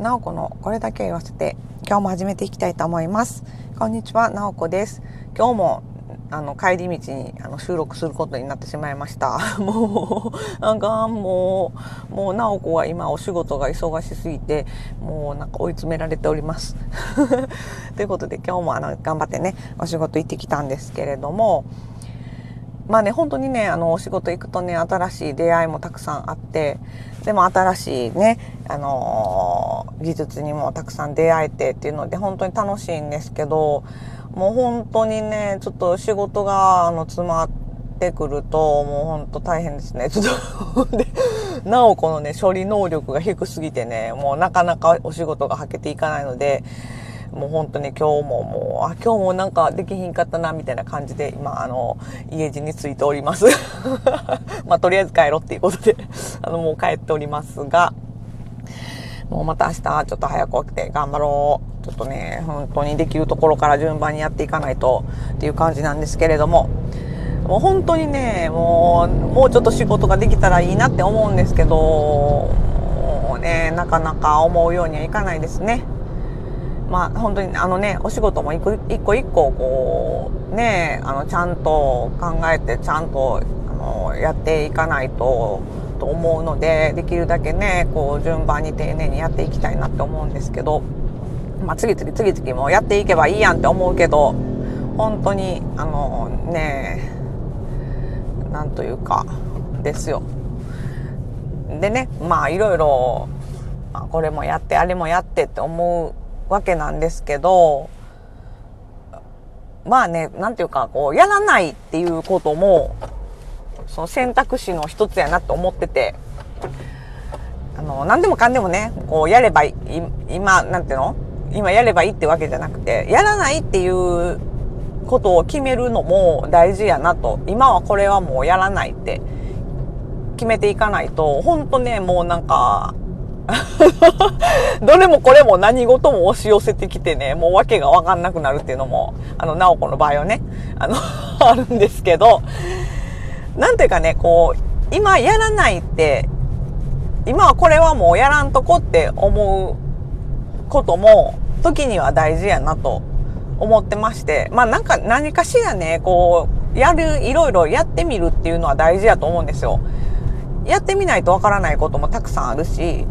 なおこのこれだけ言わせて今日も始めていきたいと思います。こんにちは、なおこです。今日も帰り道に収録することになってしまいました。もうなおこは今お仕事が忙しすぎてもう追い詰められております。ということで今日も頑張ってねお仕事行ってきたんですけれども、本当にねお仕事行くとね新しい出会いもたくさんあって、でも新しいね技術にもたくさん出会えてっていうので本当に楽しいんですけど、もう本当にねちょっと仕事が詰まってくるともう本当大変ですね。ちょっとなおこのね処理能力が低すぎてねもうなかなかお仕事がはけていかないので、もう本当に今日も今日もなんかできひんかったなみたいな感じで今家路についております。とりあえず帰ろうっていうことでもう帰っておりますが、もうまた明日ちょっと早く起きて頑張ろう。ちょっとね本当にできるところから順番にやっていかないとっていう感じなんですけれども、もう本当にねもうちょっと仕事ができたらいいなって思うんですけど、もうねなかなか思うようにはいかないですね。本当にお仕事も一個一個こうねちゃんと考えてちゃんとやっていかないと思うので、できるだけねこう順番に丁寧にやっていきたいなって思うんですけど、次々もやっていけばいいやんって思うけど、本当になんというかですよ。でねいろいろこれもやってあれもやってって思うわけなんですけど、なんていうかこうやらないっていうこともその選択肢の一つやなと思ってて、何でもかんでもねこうやれば今やればいいってわけじゃなくて、やらないっていうことを決めるのも大事やなと。今はこれはもうやらないって決めていかないと本当ねもうどれもこれも何事も押し寄せてきてねもう訳が分かんなくなるっていうのもなおこの場合はねあるんですけど、なんていうかねこう今やらないって今はこれはもうやらんとこって思うことも時には大事やなと思ってまして、何かしらねこういろいろやってみるっていうのは大事やと思うんですよ。やってみないとわからないこともたくさんあるし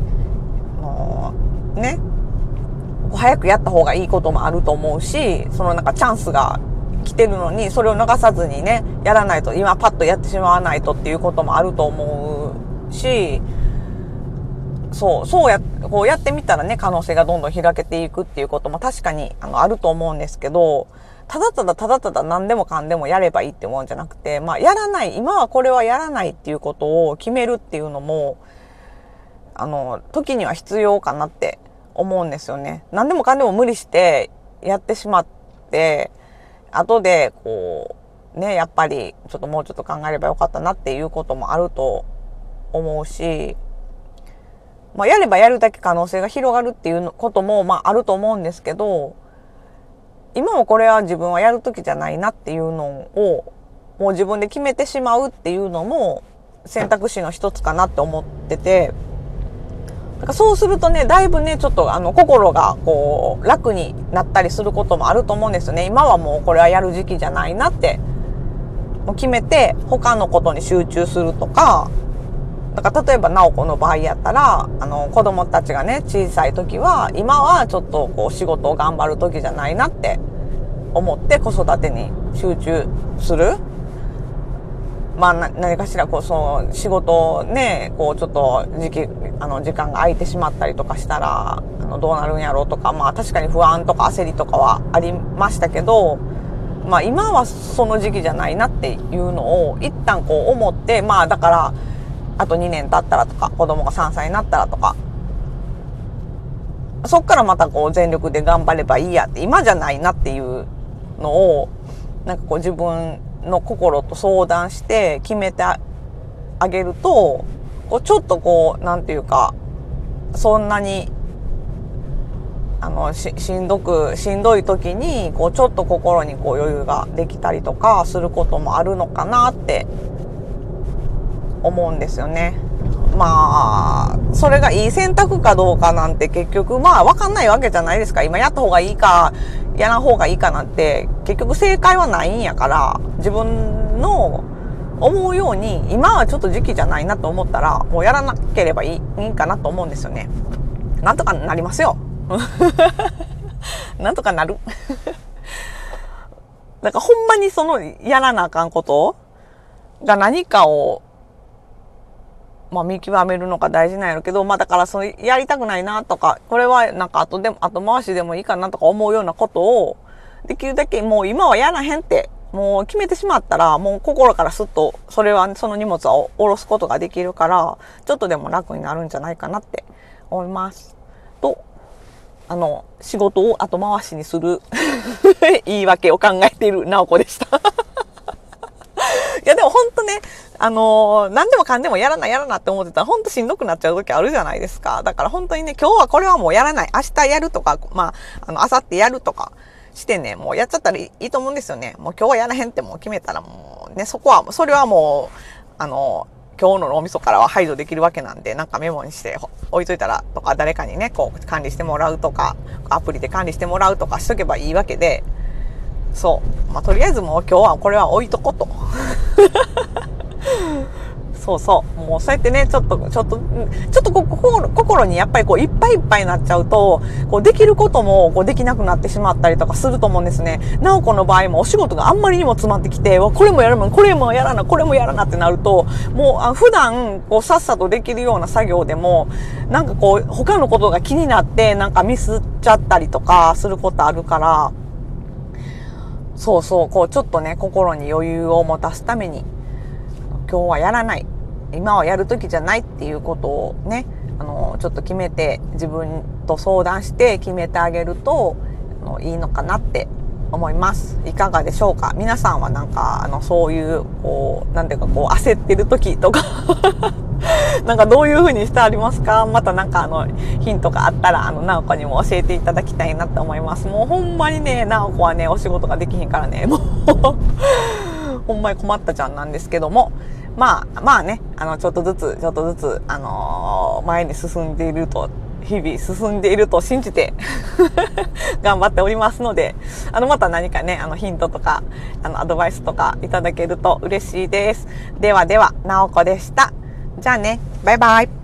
早くやった方がいいこともあると思うし、チャンスが来てるのにそれを逃さずにねやらないと、今パッとやってしまわないとっていうこともあると思うし、こうやってみたらね可能性がどんどん開けていくっていうことも確かにあると思うんですけど、ただ何でもかんでもやればいいってもんじゃなくて、やらない、今はこれはやらないっていうことを決めるっていうのも時には必要かなって思うんですよね。何でもかんでも無理してやってしまって後でやっぱりもうちょっと考えればよかったなっていうこともあると思うし、やればやるだけ可能性が広がるっていうこともあると思うんですけど、今もこれは自分はやる時じゃないなっていうのをもう自分で決めてしまうっていうのも選択肢の一つかなって思ってて、そうするとねだいぶねちょっと心が楽になったりすることもあると思うんですよね。今はもうこれはやる時期じゃないなってもう決めて他のことに集中するとか、例えばなおこの場合やったら子供たちがね小さい時は今はちょっと仕事を頑張る時じゃないなって思って子育てに集中する。何かしらその仕事をねちょっと時間が空いてしまったりとかしたらどうなるんやろうとか、確かに不安とか焦りとかはありましたけど、今はその時期じゃないなっていうのを一旦思って、だからあと2年経ったらとか子供が3歳になったらとか、そっからまた全力で頑張ればいいやって、今じゃないなっていうのを自分の心と相談して決めてあげると、ちょっとなんていうかそんなにしんどい時にちょっと心に余裕ができたりとかすることもあるのかなって思うんですよね。まあ、それがいい選択かどうかなんて結局、まあ、わかんないわけじゃないですか。今やった方がいいか、やらん方がいいかなんて、結局正解はないんやから、自分の思うように、今はちょっと時期じゃないなと思ったら、もうやらなければいいかなと思うんですよね。なんとかなりますよ。なんとかなる。だからほんまにそのやらなあかんことが何かを、まあ見極めるのが大事なんやろうけど、まあだからそのやりたくないなとか、これはなんか後回しでもいいかなとか思うようなことを、できるだけもう今はやらへんって、もう決めてしまったら、もう心からすっと、それはその荷物を下ろすことができるから、ちょっとでも楽になるんじゃないかなって思います。と、仕事を後回しにする言い訳を考えているなおこでした。いやでもほんとね、何でもかんでもやらなって思ってたらほんとしんどくなっちゃう時あるじゃないですか。だから本当にね、今日はこれはもうやらない。明日やるとか、まあ、明後日やるとかしてね、もうやっちゃったらいいと思うんですよね。もう今日はやらへんってもう決めたらもうね、それはもう、今日の脳みそからは排除できるわけなんで、なんかメモにして置いといたらとか、誰かにね、こう管理してもらうとか、アプリで管理してもらうとかしとけばいいわけで、そう。まあ、とりあえずもう今日はこれは置いとこと。そうそう。もうそうやってね、ちょっと心にやっぱりこういっぱいいっぱいになっちゃうと、こうできることもこうできなくなってしまったりとかすると思うんですね。なおこの場合もお仕事があんまりにも詰まってきて、これもやるもん、これもやらな、これもやらなってなると、もう普段こうさっさとできるような作業でも、なんかこう他のことが気になってなんかミスっちゃったりとかすることあるから、そうそう、こうちょっとね、心に余裕を持たすために、今日はやらない。今はやる時じゃないっていうことをね、ちょっと決めて、自分と相談して決めてあげるといいのかなって思います。いかがでしょうか？皆さんはなんか、そういう、こう、なんていうか、こう、焦ってる時とか、なんかどういう風にしてありますか？またなんかヒントがあったら、なおこにも教えていただきたいなって思います。もうほんまにね、なおこはね、お仕事ができひんからね、もう、ほんまに困ったちゃんなんですけども、まあね、ちょっとずつ、前に進んでいると、日々進んでいると信じて、頑張っておりますので、また何かね、ヒントとか、アドバイスとかいただけると嬉しいです。ではでは、なおこでした。じゃあね、バイバイ。